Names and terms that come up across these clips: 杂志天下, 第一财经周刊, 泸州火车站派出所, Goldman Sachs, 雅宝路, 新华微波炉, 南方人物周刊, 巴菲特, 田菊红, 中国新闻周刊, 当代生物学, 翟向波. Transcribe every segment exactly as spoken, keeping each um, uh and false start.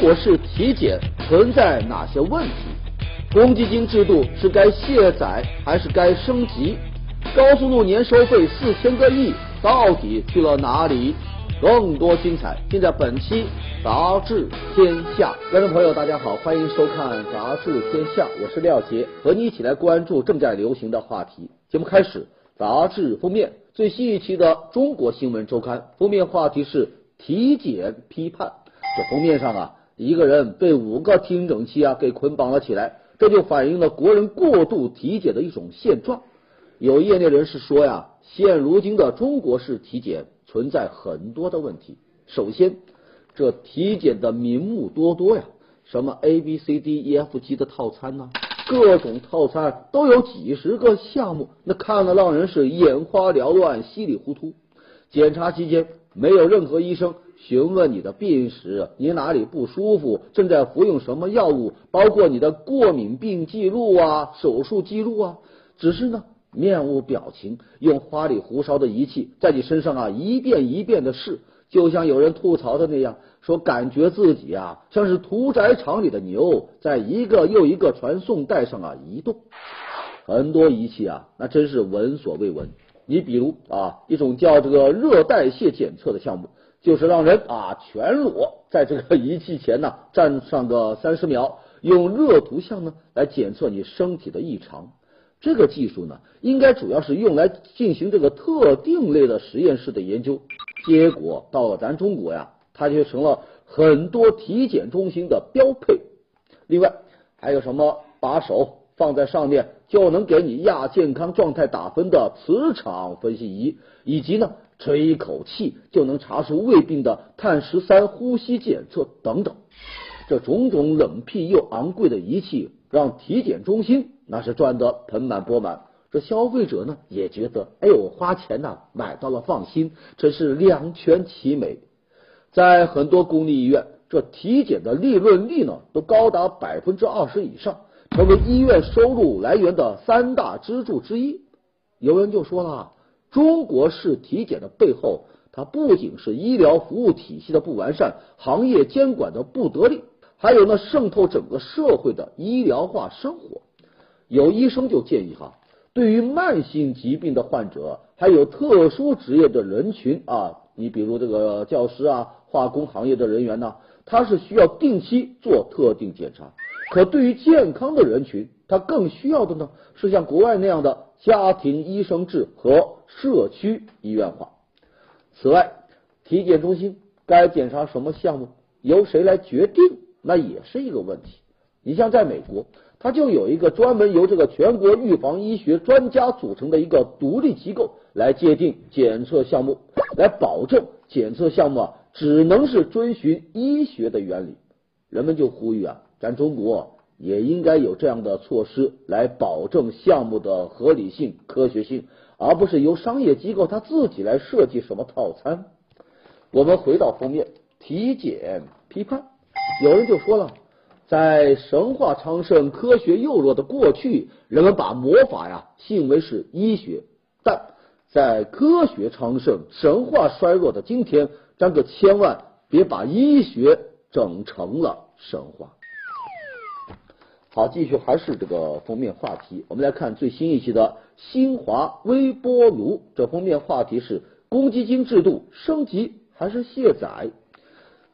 国式体检存在哪些问题？公积金制度是该卸载还是该升级？高速路年收费四千个亿到底去了哪里？更多精彩尽在本期《杂志天下》。观众朋友，大家好，欢迎收看《杂志天下》，我是廖杰，和你一起来关注正在流行的话题。节目开始，杂志封面最新一期的《中国新闻周刊》封面话题是体检批判。这封面上啊，一个人被五个听诊器啊给捆绑了起来，这就反映了国人过度体检的一种现状。有业内人士说呀，现如今的中国式体检存在很多的问题。首先，这体检的名目多多呀，什么 A B C D E F G 的套餐呢、啊？各种套餐都有几十个项目，那看了让人是眼花缭乱、稀里糊涂。检查期间，没有任何医生询问你的病史、你哪里不舒服、正在服用什么药物，包括你的过敏病记录啊、手术记录啊，只是呢面无表情，用花里胡哨的仪器在你身上啊一遍一遍的试，就像有人吐槽的那样，说感觉自己啊像是屠宰场里的牛，在一个又一个传送带上啊移动。很多仪器啊那真是闻所未闻。你比如啊一种叫这个热代谢检测的项目，就是让人啊全裸在这个仪器前呢、啊、站上个三十秒，用热图像呢来检测你身体的异常。这个技术呢应该主要是用来进行这个特定类的实验室的研究，结果到了咱中国呀，它就成了很多体检中心的标配。另外还有什么把手放在上面就能给你亚健康状态打分的磁场分析仪，以及呢吹一口气就能查出胃病的碳十三呼吸检测等等。这种种冷僻又昂贵的仪器让体检中心那是赚得盆满钵满，这消费者呢也觉得，哎呦，我花钱呢、啊、买到了放心，真是两全其美。在很多公立医院，这体检的利润率呢都高达百分之二十以上，成为医院收入来源的三大支柱之一。有人就说了，中国式体检的背后，它不仅是医疗服务体系的不完善，行业监管的不得力，还有呢渗透整个社会的医疗化生活。有医生就建议哈，对于慢性疾病的患者，还有特殊职业的人群啊，你比如这个教师啊、化工行业的人员呢、啊，他是需要定期做特定检查。可对于健康的人群，他更需要的呢是像国外那样的家庭医生制和社区医院化。此外，体检中心该检查什么项目，由谁来决定，那也是一个问题。你像在美国，它就有一个专门由这个全国预防医学专家组成的一个独立机构来界定检测项目，来保证检测项目啊只能是遵循医学的原理。人们就呼吁啊，咱中国也应该有这样的措施来保证项目的合理性、科学性，而不是由商业机构它自己来设计什么套餐。我们回到封面，体检批判。有人就说了，在神话昌盛、科学幼弱的过去，人们把魔法呀信为是医学，但在科学昌盛、神话衰弱的今天，咱可千万别把医学整成了神话。好，继续还是这个封面话题，我们来看最新一期的新华微波炉。这封面话题是公积金制度升级还是卸载？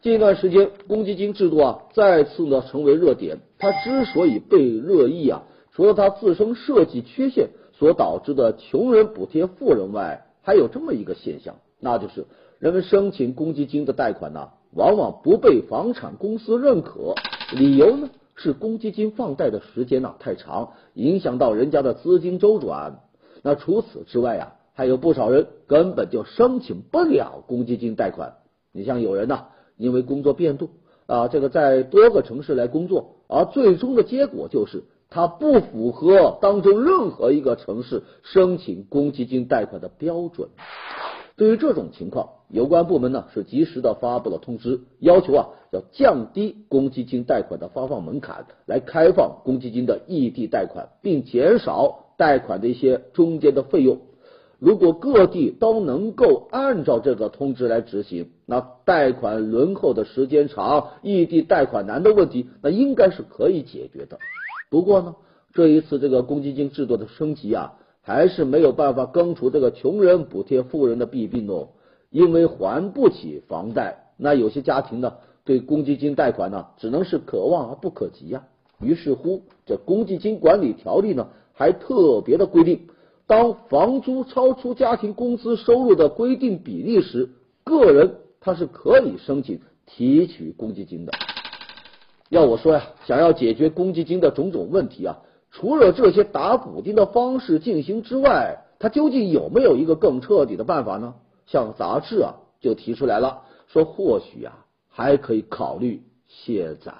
近一段时间，公积金制度啊再次呢成为热点。它之所以被热议啊，除了它自身设计缺陷所导致的穷人补贴富人外，还有这么一个现象，那就是人们申请公积金的贷款呢、啊，往往不被房产公司认可。理由呢是公积金放贷的时间呢、啊、太长，影响到人家的资金周转。那除此之外啊，还有不少人根本就申请不了公积金贷款。你像有人呢、啊。因为工作变动啊，这个在多个城市来工作，而最终的结果就是他不符合当中任何一个城市申请公积金贷款的标准。对于这种情况，有关部门呢是及时的发布了通知，要求啊要降低公积金贷款的发放门槛，来开放公积金的异地贷款，并减少贷款的一些中间的费用。如果各地都能够按照这个通知来执行，那贷款轮候的时间长，异地贷款难的问题，那应该是可以解决的。不过呢，这一次这个公积金制度的升级啊，还是没有办法根除这个穷人补贴富人的弊病哦。因为还不起房贷，那有些家庭呢，对公积金贷款呢，只能是可望而不可及呀、啊。于是乎，这公积金管理条例呢，还特别的规定，当房租超出家庭工资收入的规定比例时，个人他是可以申请提取公积金的。要我说呀，想要解决公积金的种种问题啊，除了这些打补丁的方式进行之外，它究竟有没有一个更彻底的办法呢？像杂志啊就提出来了，说或许啊还可以考虑卸载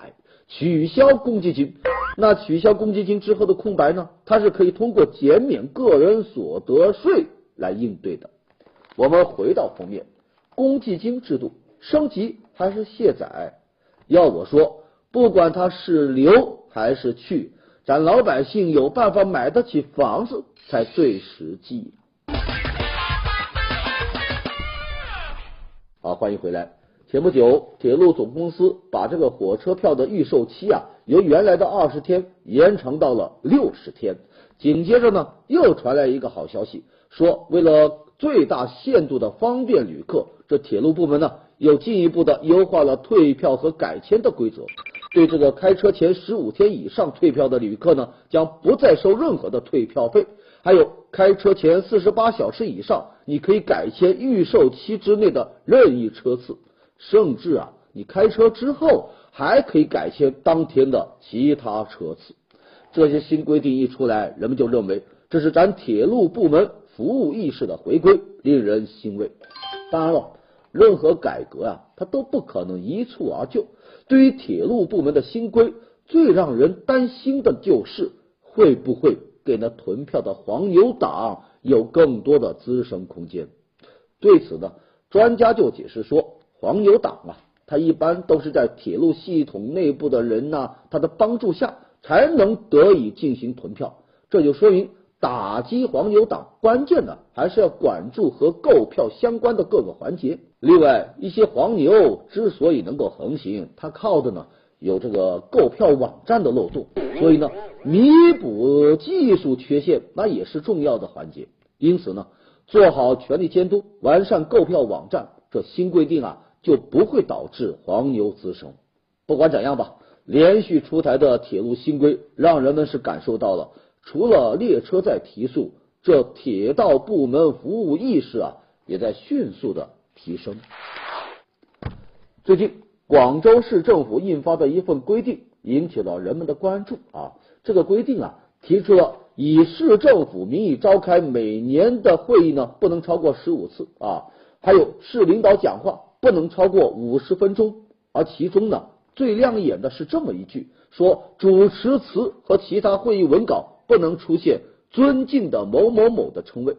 取消公积金。那取消公积金之后的空白呢，它是可以通过减免个人所得税来应对的。我们回到封面，公积金制度升级还是卸载？要我说，不管它是留还是去，咱老百姓有办法买得起房子才最实际。好，欢迎回来。前不久，铁路总公司把这个火车票的预售期啊，由原来的二十天延长到了六十天。紧接着呢，又传来一个好消息，说为了最大限度的方便旅客，这铁路部门呢又进一步的优化了退票和改签的规则。对这个开车前十五天以上退票的旅客呢，将不再收任何的退票费。还有开车前四十八小时以上，你可以改签预售期之内的任意车次，甚至啊，你开车之后还可以改签当天的其他车次。这些新规定一出来，人们就认为这是咱铁路部门服务意识的回归，令人欣慰。当然了，任何改革啊，它都不可能一蹴而就。对于铁路部门的新规，最让人担心的就是会不会给那囤票的黄牛党有更多的滋生空间。对此呢，专家就解释说，黄牛党啊，他一般都是在铁路系统内部的人呢、啊，他的帮助下才能得以进行囤票。这就说明，打击黄牛党关键的还是要管住和购票相关的各个环节。另外，一些黄牛之所以能够横行，他靠的呢有这个购票网站的漏洞，所以呢弥补技术缺陷那也是重要的环节。因此呢，做好权力监督，完善购票网站，这新规定啊就不会导致黄牛滋生。不管怎样吧，连续出台的铁路新规让人们是感受到了，除了列车在提速，这铁道部门服务意识啊也在迅速的提升。最近广州市政府印发的一份规定引起了人们的关注啊。这个规定啊提出了以市政府名义召开每年的会议呢不能超过十五次啊，还有市领导讲话不能超过五十分钟。而其中呢最亮眼的是这么一句，说主持词和其他会议文稿不能出现尊敬的某某某的称谓。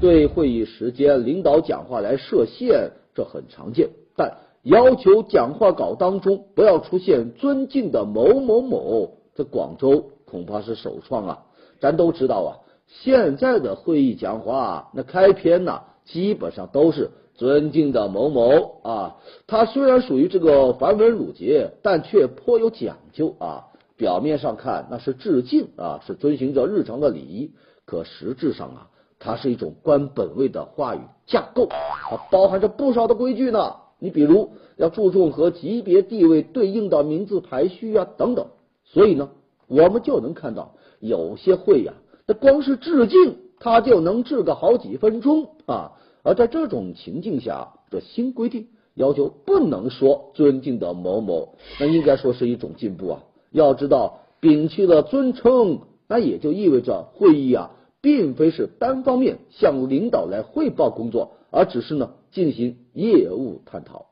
对会议时间、领导讲话来设限，这很常见，但要求讲话稿当中不要出现尊敬的某某某，这广州恐怕是首创啊。咱都知道啊，现在的会议讲话、啊、那开篇呢、啊、基本上都是尊敬的某某啊，它虽然属于这个繁文缛节，但却颇有讲究啊。表面上看那是致敬啊，是遵循着日常的礼仪，可实质上啊，它是一种官本位的话语架构，它包含着不少的规矩呢。你比如要注重和级别地位对应的名字排序啊等等。所以呢，我们就能看到有些会呀、啊，那光是致敬它就能致个好几分钟啊。而在这种情境下，这新规定要求不能说尊敬的某某，那应该说是一种进步啊。要知道，摒弃了尊称，那也就意味着会议啊，并非是单方面向领导来汇报工作，而只是呢进行业务探讨。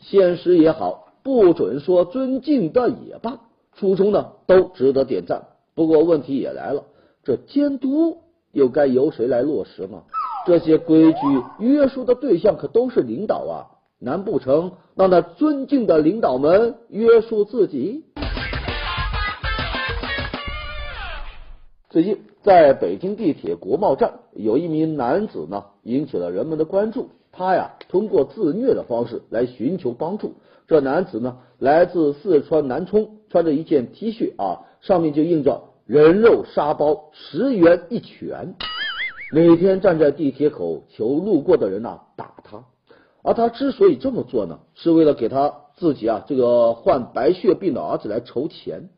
现实也好，不准说尊敬的也罢，初衷呢都值得点赞。不过问题也来了，这监督又该由谁来落实呢？这些规矩约束的对象可都是领导啊，难不成让那尊敬的领导们约束自己？最近在北京地铁国贸站，有一名男子呢引起了人们的关注，他呀通过自虐的方式来寻求帮助。这男子呢来自四川南充，穿着一件 T 恤啊，上面就印着人肉沙包十元一拳，每天站在地铁口求路过的人呐、啊、打他。而他之所以这么做呢，是为了给他自己啊这个患白血病的儿子来筹钱。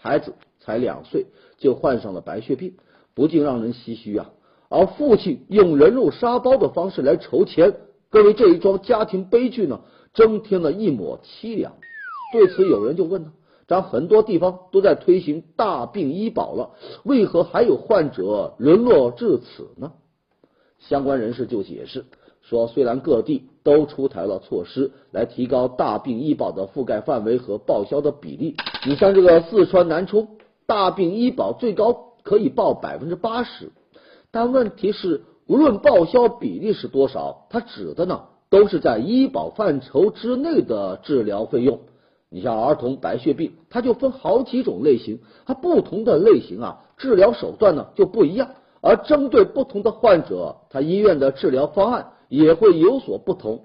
孩子才两岁就患上了白血病，不禁让人唏嘘啊。而父亲用人肉沙包的方式来筹钱，更为这一桩家庭悲剧呢增添了一抹凄凉。对此有人就问了，咱很多地方都在推行大病医保了，为何还有患者沦落至此呢？相关人士就解释说，虽然各地都出台了措施来提高大病医保的覆盖范围和报销的比例，你像这个四川南充大病医保最高可以报百分之八十，但问题是无论报销比例是多少，它指的呢都是在医保范畴之内的治疗费用。你像儿童白血病它就分好几种类型，它不同的类型啊治疗手段呢就不一样，而针对不同的患者，它医院的治疗方案也会有所不同。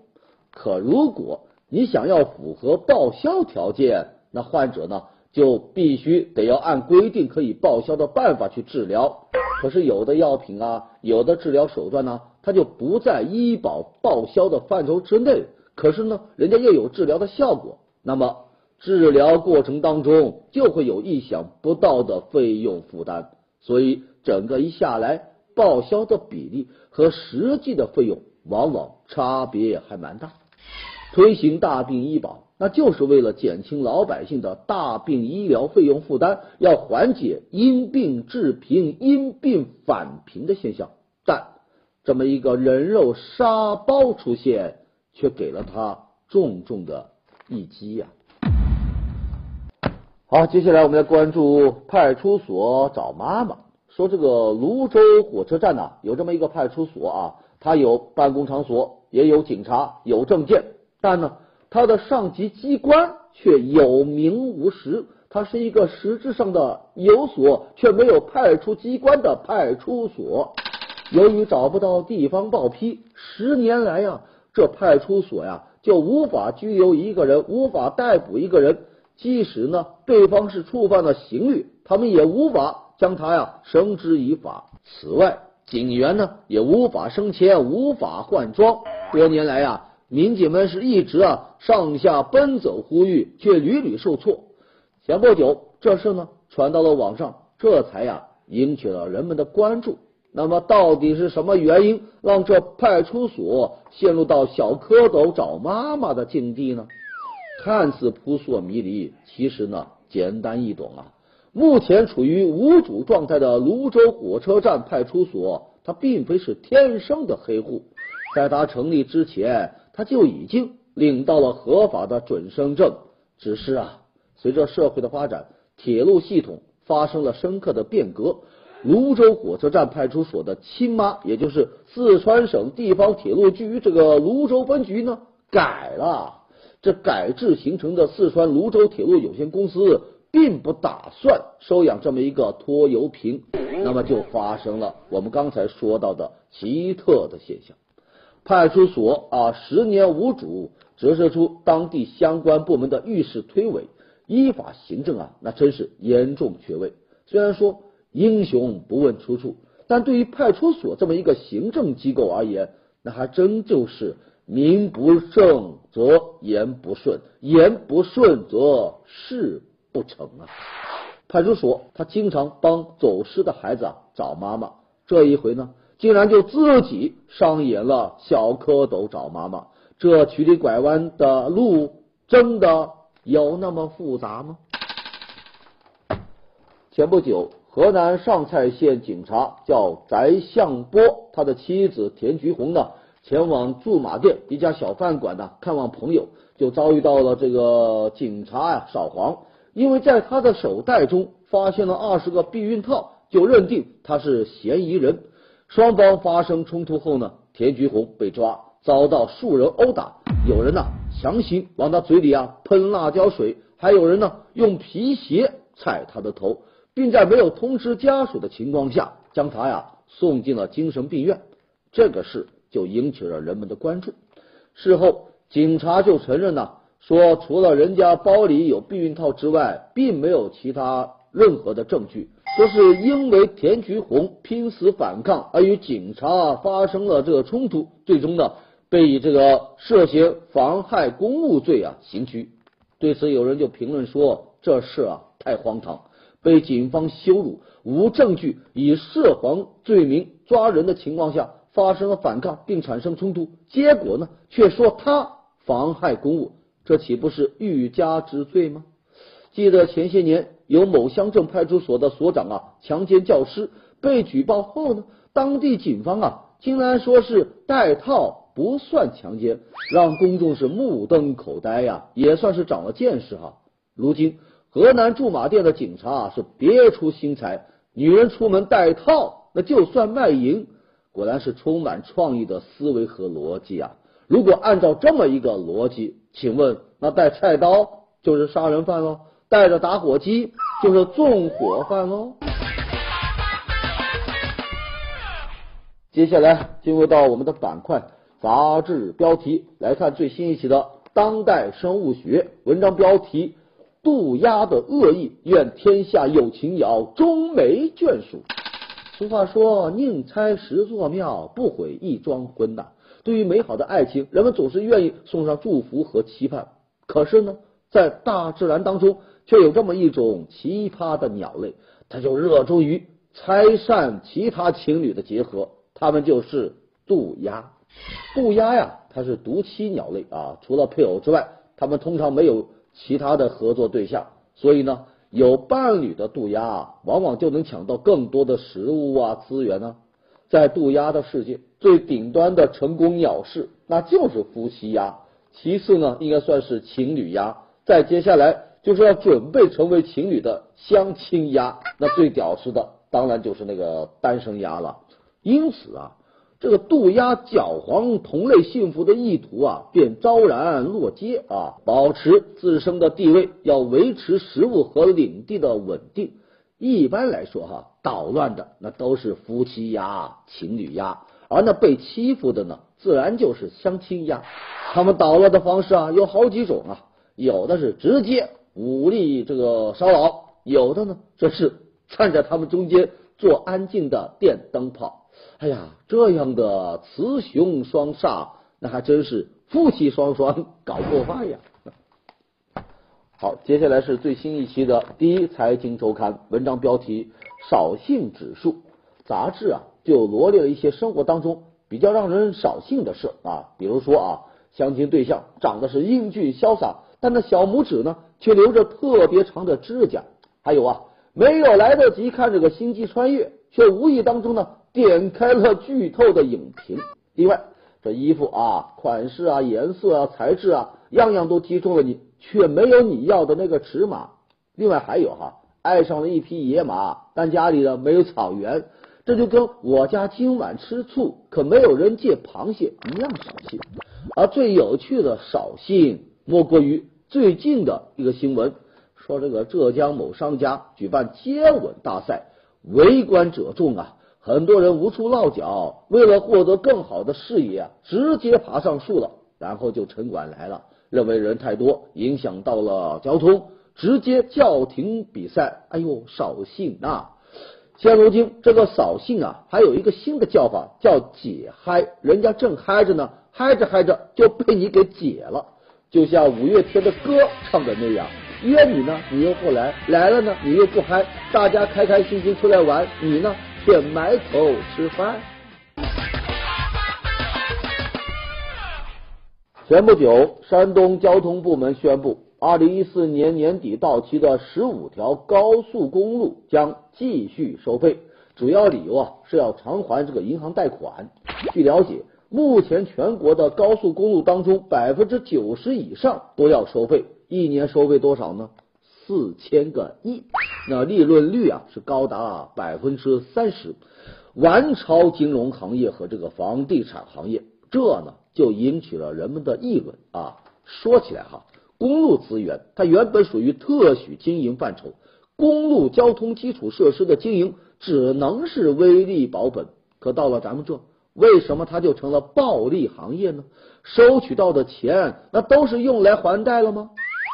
可如果你想要符合报销条件，那患者呢就必须得要按规定可以报销的办法去治疗。可是有的药品啊，有的治疗手段呢、啊、它就不在医保报销的范畴之内，可是呢人家又有治疗的效果，那么治疗过程当中就会有意想不到的费用负担。所以整个一下来，报销的比例和实际的费用往往差别还蛮大。推行大病医保，那就是为了减轻老百姓的大病医疗费用负担，要缓解因病致贫、因病返贫的现象。但这么一个人肉沙包出现，却给了他重重的一击呀、啊！好，接下来我们来关注派出所找妈妈。说这个泸州火车站呢、啊，有这么一个派出所啊。他有办公场所，也有警察，有证件，但呢他的上级机关却有名无实，他是一个实质上的有所却没有派出机关的派出所。由于找不到地方报批，十年来呀这派出所呀就无法拘留一个人，无法逮捕一个人，即使呢对方是触犯了刑律，他们也无法将他呀绳之以法。此外，警员呢也无法升迁，无法换装。多年来啊，民警们是一直啊上下奔走呼吁，却屡屡受挫。前不久这事呢传到了网上，这才呀、啊、引起了人们的关注。那么到底是什么原因让这派出所陷入到小蝌蚪找妈妈的境地呢？看似扑朔迷离，其实呢简单易懂啊。目前处于无主状态的泸州火车站派出所，它并非是天生的黑户，在它成立之前，它就已经领到了合法的准生证。只是啊，随着社会的发展，铁路系统发生了深刻的变革，泸州火车站派出所的亲妈，也就是四川省地方铁路局这个泸州分局呢，改了。这改制形成的四川泸州铁路有限公司并不打算收养这么一个拖油瓶，那么就发生了我们刚才说到的奇特的现象。派出所啊十年无主，折射出当地相关部门的遇事推诿，依法行政啊那真是严重缺位。虽然说英雄不问出处，但对于派出所这么一个行政机构而言，那还真就是名不正则言不顺，言不顺则事不成啊。派出所他经常帮走失的孩子啊找妈妈，这一回呢竟然就自己上演了小蝌蚪找妈妈。这曲里拐弯的路真的有那么复杂吗？前不久，河南上蔡县警察叫翟向波，他的妻子田菊红呢前往驻马店一家小饭馆呢看望朋友，就遭遇到了这个警察啊扫黄。因为在他的手袋中发现了二十个避孕套，就认定他是嫌疑人。双方发生冲突后呢，田菊红被抓，遭到数人殴打，有人呢、啊、强行往他嘴里啊喷辣椒水，还有人呢用皮鞋踩他的头，并在没有通知家属的情况下将他呀送进了精神病院。这个事就引起了人们的关注。事后，警察就承认呢，说除了人家包里有避孕套之外，并没有其他任何的证据。说是因为田菊红拼死反抗而与警察发生了这个冲突，最终呢被以这个涉嫌妨害公务罪啊刑拘。对此，有人就评论说，这事啊太荒唐，被警方羞辱，无证据，以涉黄罪名抓人的情况下发生了反抗并产生冲突，结果呢却说他妨害公务，这岂不是欲加之罪吗？记得前些年有某乡镇派出所的所长啊强奸教师，被举报后呢，当地警方啊竟然说是戴套不算强奸，让公众是目瞪口呆呀、啊，也算是长了见识哈、啊。如今河南驻马店的警察啊是别出心裁，女人出门戴套那就算卖淫，果然是充满创意的思维和逻辑啊。如果按照这么一个逻辑，请问那带菜刀就是杀人犯喽，带着打火机就是纵火犯喽。接下来进入到我们的板块杂志标题，来看最新一期的当代生物学，文章标题渡鸦的恶意，愿天下有情瑶终没眷属。俗话说宁拆十座庙，不毁一桩婚呐。对于美好的爱情，人们总是愿意送上祝福和期盼，可是呢在大自然当中却有这么一种奇葩的鸟类，它就热衷于拆散其他情侣的结合，它们就是渡鸦。渡鸦呀它是独栖鸟类啊，除了配偶之外，它们通常没有其他的合作对象，所以呢有伴侣的渡鸦啊往往就能抢到更多的食物啊资源啊。在渡鸦的世界，最顶端的成功鸟式那就是夫妻鸦，其次呢应该算是情侣鸦，再接下来就是要准备成为情侣的相亲鸦，那最屌丝的当然就是那个单身鸦了。因此啊，这个渡鸦搅黄同类幸福的意图啊便昭然若揭啊，保持自身的地位，要维持食物和领地的稳定。一般来说哈、啊，捣乱的那都是夫妻鸦、情侣鸦，而那被欺负的呢自然就是相亲鸦。他们捣乱的方式啊有好几种啊，有的是直接武力这个骚扰，有的呢这是站在他们中间做安静的电灯泡。哎呀，这样的雌雄双煞那还真是夫妻双双搞破坏呀。好，接下来是最新一期的第一财经周刊，文章标题扫兴指数。杂志啊就罗列了一些生活当中比较让人扫兴的事啊，比如说啊相亲对象长得是英俊潇洒，但那小拇指呢却留着特别长的指甲，还有啊没有来得及看这个星际穿越，却无意当中呢点开了剧透的影评。另外这衣服啊款式啊颜色啊材质啊样样都击中了你，却没有你要的那个尺码。另外还有哈、啊、爱上了一匹野马，但家里呢没有草原，这就跟我家今晚吃醋可没有人借螃蟹一样扫兴。而最有趣的扫兴莫过于最近的一个新闻，说这个浙江某商家举办接吻大赛，围观者众啊很多人无处落脚，为了获得更好的视野、啊、直接爬上树了，然后就城管来了，认为人太多影响到了交通，直接叫停比赛。哎呦扫兴啊！现如今这个扫兴啊还有一个新的叫法叫解嗨，人家正嗨着呢，嗨着嗨着就被你给解了，就像五月天的歌唱的那样，约你呢你又不来，来了呢你又不嗨，大家开开心心出来玩，你呢却埋头吃饭。前不久山东交通部门宣布，二零一四年年底到期的十五条高速公路将继续收费，主要理由啊是要偿还这个银行贷款。据了解，目前全国的高速公路当中，百分之九十以上都要收费，一年收费多少呢？四千个亿，那利润率啊是高达百分之三十，完超金融行业和这个房地产行业，这呢就引起了人们的议论啊。说起来哈。公路资源它原本属于特许经营范畴，公路交通基础设施的经营只能是微利保本，可到了咱们这为什么它就成了暴利行业呢？收取到的钱那都是用来还贷了吗？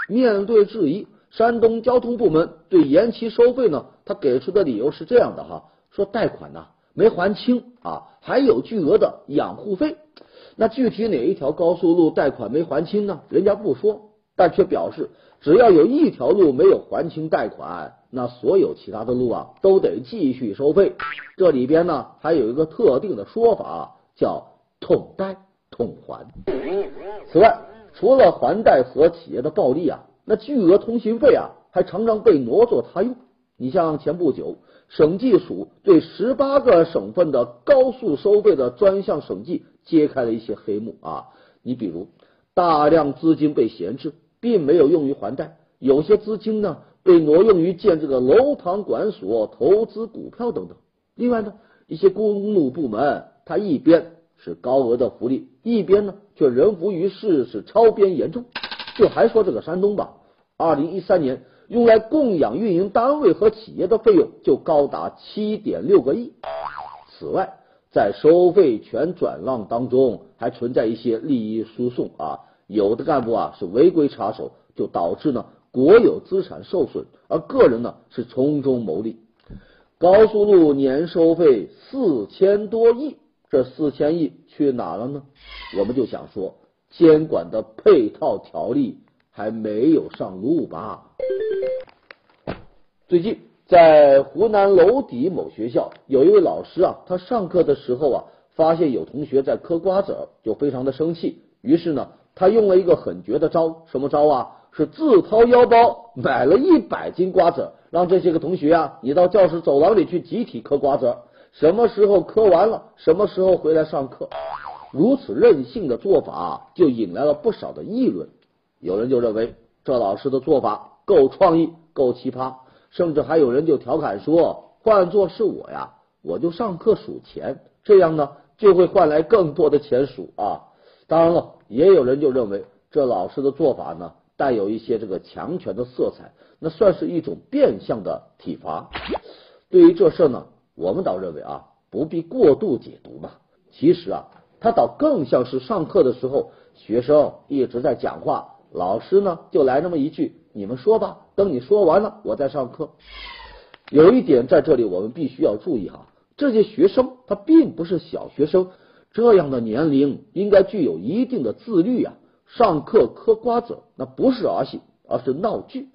面对质疑，山东交通部门对延期收费呢，他给出的理由是这样的哈，说贷款呢、啊、没还清啊，还有巨额的养护费。那具体哪一条高速路贷款没还清呢？人家不说，但却表示只要有一条路没有还清贷款，那所有其他的路啊都得继续收费。这里边呢还有一个特定的说法，叫统贷统还。此外，除了还贷和企业的暴利啊，那巨额通行费啊还常常被挪作他用。你像前不久审计署对十八个省份的高速收费的专项审计揭开了一些黑幕啊，你比如大量资金被闲置，并没有用于还贷，有些资金呢被挪用于建这个楼堂管所、投资股票等等。另外呢，一些公路部门它一边是高额的福利，一边呢却人浮于事，是超编严重。就还说这个山东吧，二零一三年用来供养运营单位和企业的费用就高达七点六个亿。此外，在收费权转让当中还存在一些利益输送啊，有的干部啊是违规插手，就导致呢国有资产受损，而个人呢是从中牟利。高速路年收费四千多亿，这四千亿去哪了呢？我们就想说，监管的配套条例还没有上路吧。最近在湖南娄底某学校，有一位老师啊，他上课的时候啊，发现有同学在嗑瓜子儿，就非常的生气，于是呢他用了一个很绝的招。什么招啊？是自掏腰包买了一百斤瓜子，让这些个同学啊，你到教室走廊里去集体嗑瓜子，什么时候嗑完了，什么时候回来上课。如此任性的做法就引来了不少的议论，有人就认为这老师的做法够创意，够奇葩，甚至还有人就调侃说，换作是我呀，我就上课数钱，这样呢就会换来更多的钱数啊。当然了，也有人就认为这老师的做法呢带有一些这个强权的色彩，那算是一种变相的体罚。对于这事呢，我们倒认为啊，不必过度解读嘛。其实啊，它倒更像是上课的时候，学生一直在讲话，老师呢就来那么一句，你们说吧，等你说完了我再上课。有一点在这里我们必须要注意哈，这些学生他并不是小学生，这样的年龄应该具有一定的自律啊。上课嗑瓜子那不是儿戏，而是闹剧。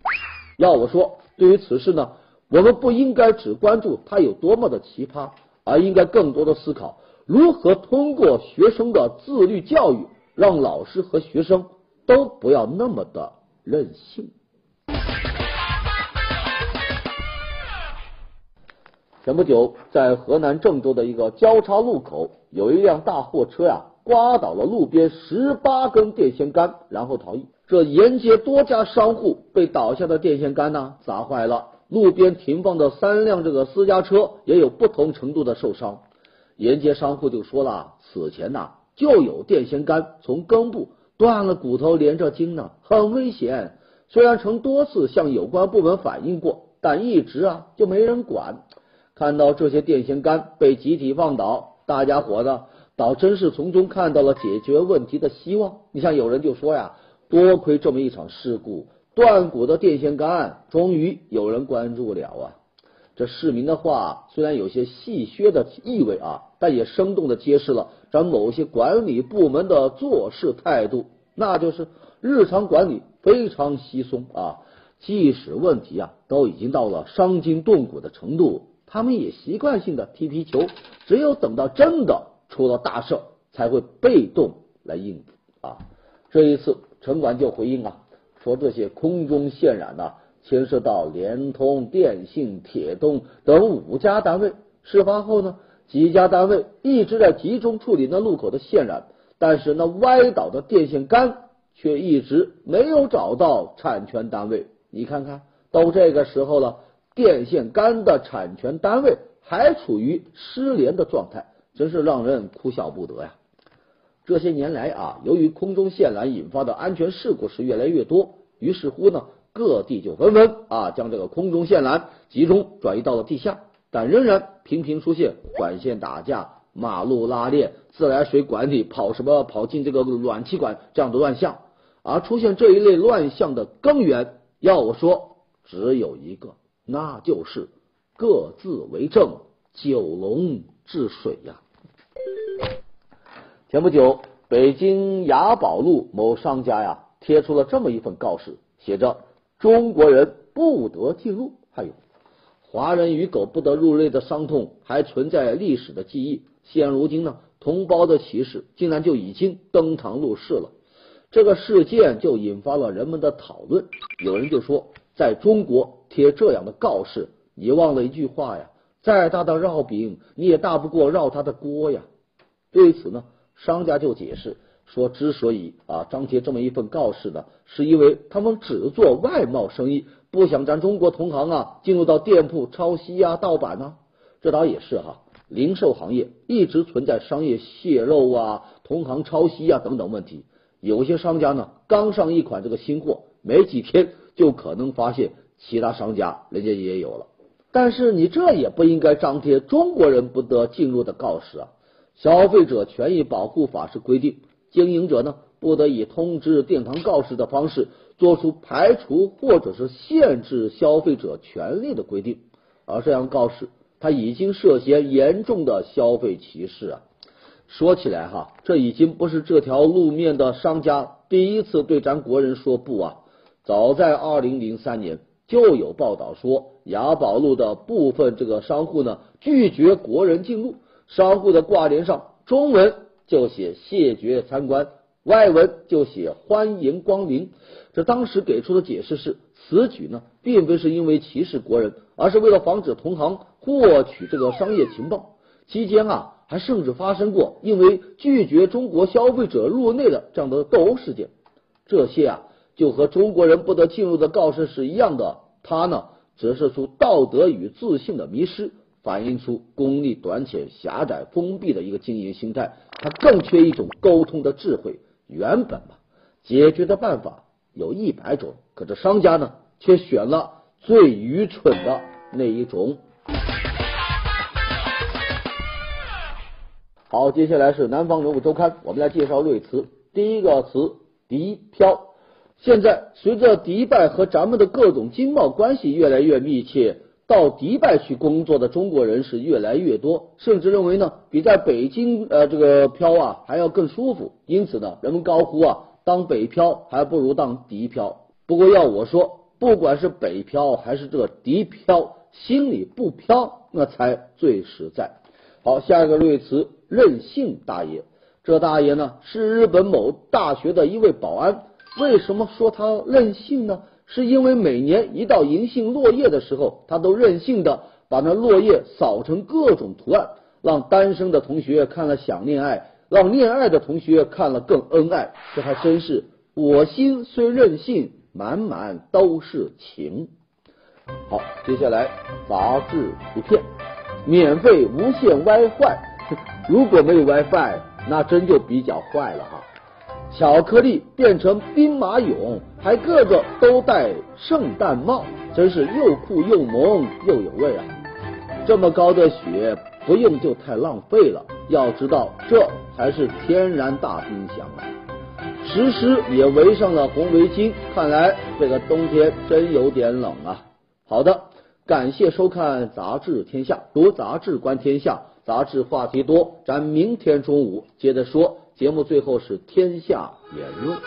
要我说，对于此事呢，我们不应该只关注它有多么的奇葩，而应该更多的思考如何通过学生的自律教育，让老师和学生都不要那么的任性。前不久在河南郑州的一个交叉路口，有一辆大货车呀、啊刮倒了路边十八根电线杆，然后逃逸。这沿街多家商户被倒下的电线杆呢砸坏了，路边停放的三辆这个私家车也有不同程度的受伤。沿街商户就说了，此前呐、啊、就有电线杆从根部断了骨头连着筋呢，很危险。虽然曾多次向有关部门反映过，但一直啊就没人管。看到这些电线杆被集体放倒，大家伙呢倒真是从中看到了解决问题的希望。你像有人就说呀，多亏这么一场事故，断骨的电线杆终于有人关注了啊。这市民的话虽然有些戏谑的意味啊，但也生动的揭示了咱某些管理部门的做事态度，那就是日常管理非常稀松啊，即使问题啊都已经到了伤筋动骨的程度，他们也习惯性的踢皮球，只有等到真的出了大事才会被动来应付啊。这一次城管就回应啊，说这些空中线缆呢、啊、牵涉到联通、电信、铁东等五家单位。事发后呢，几家单位一直在集中处理那路口的线缆，但是那歪倒的电线杆却一直没有找到产权单位。你看看，都这个时候了，电线杆的产权单位还处于失联的状态，真是让人哭笑不得呀。这些年来啊，由于空中线缆引发的安全事故是越来越多，于是乎呢，各地就纷纷啊将这个空中线缆集中转移到了地下，但仍然频频出现管线打架、马路拉裂、自来水管体跑什么跑进这个暖气管这样的乱象。而出现这一类乱象的根源，要我说只有一个，那就是各自为政，九龙治水呀。前不久，北京雅宝路某商家呀贴出了这么一份告示，写着中国人不得进入，还有华人与狗不得入内的伤痛还存在历史的记忆。现如今呢，同胞的歧视竟然就已经登堂入室了。这个事件就引发了人们的讨论，有人就说，在中国贴这样的告示，你忘了一句话呀，再大的烙饼你也大不过绕他的锅呀。对此呢，商家就解释说，之所以啊张贴这么一份告示呢，是因为他们只做外贸生意，不想咱中国同行啊进入到店铺抄袭啊、盗版啊。这倒也是哈、啊，零售行业一直存在商业泄露啊、同行抄袭啊等等问题。有些商家呢，刚上一款这个新货，没几天就可能发现其他商家人家也有了。但是你这也不应该张贴中国人不得进入的告示啊。消费者权益保护法是规定，经营者呢不得以通知、殿堂告示的方式做出排除或者是限制消费者权利的规定。而这样告示，它已经涉嫌严重的消费歧视啊。说起来哈，这已经不是这条路面的商家第一次对咱国人说不啊。早在二零零三年就有报道说，雅宝路的部分这个商户呢拒绝国人进入，商户的挂帘上中文就写谢绝参观，外文就写欢迎光临。这当时给出的解释是，此举呢并非是因为歧视国人，而是为了防止同行获取这个商业情报。期间啊还甚至发生过因为拒绝中国消费者入内的这样的斗殴事件。这些啊就和中国人不得进入的告示是一样的，它呢折射出道德与自信的迷失，反映出功利、短浅、狭窄、封闭的一个经营心态。它更缺一种沟通的智慧。原本嘛，解决的办法有一百种，可这商家呢却选了最愚蠢的那一种。好，接下来是南方人物周刊，我们来介绍瑞词。第一个词，敌漂。现在随着迪拜和咱们的各种经贸关系越来越密切，到迪拜去工作的中国人是越来越多，甚至认为呢比在北京呃这个漂啊还要更舒服。因此呢，人们高呼啊，当北漂还不如当迪漂。不过要我说，不管是北漂还是这个迪漂，心里不飘那才最实在。好，下一个瑞词，任性大爷。这大爷呢是日本某大学的一位保安。为什么说他任性呢？是因为每年一到银杏落叶的时候，他都任性的把那落叶扫成各种图案，让单身的同学看了想恋爱，让恋爱的同学看了更恩爱。这还真是我心虽任性，满满都是情。好，接下来杂志一片，免费无线 WiFi， 如果没有 WiFi 那真就比较坏了哈。巧克力变成兵马俑，还个个都戴圣诞帽，真是又酷又萌又有味啊。这么高的雪不用就太浪费了，要知道这还是天然大冰箱啊。时时也围上了红围巾，看来这个冬天真有点冷啊。好的，感谢收看杂志天下，读杂志观天下，杂志话题多，咱明天中午接着说。节目最后是天下言论。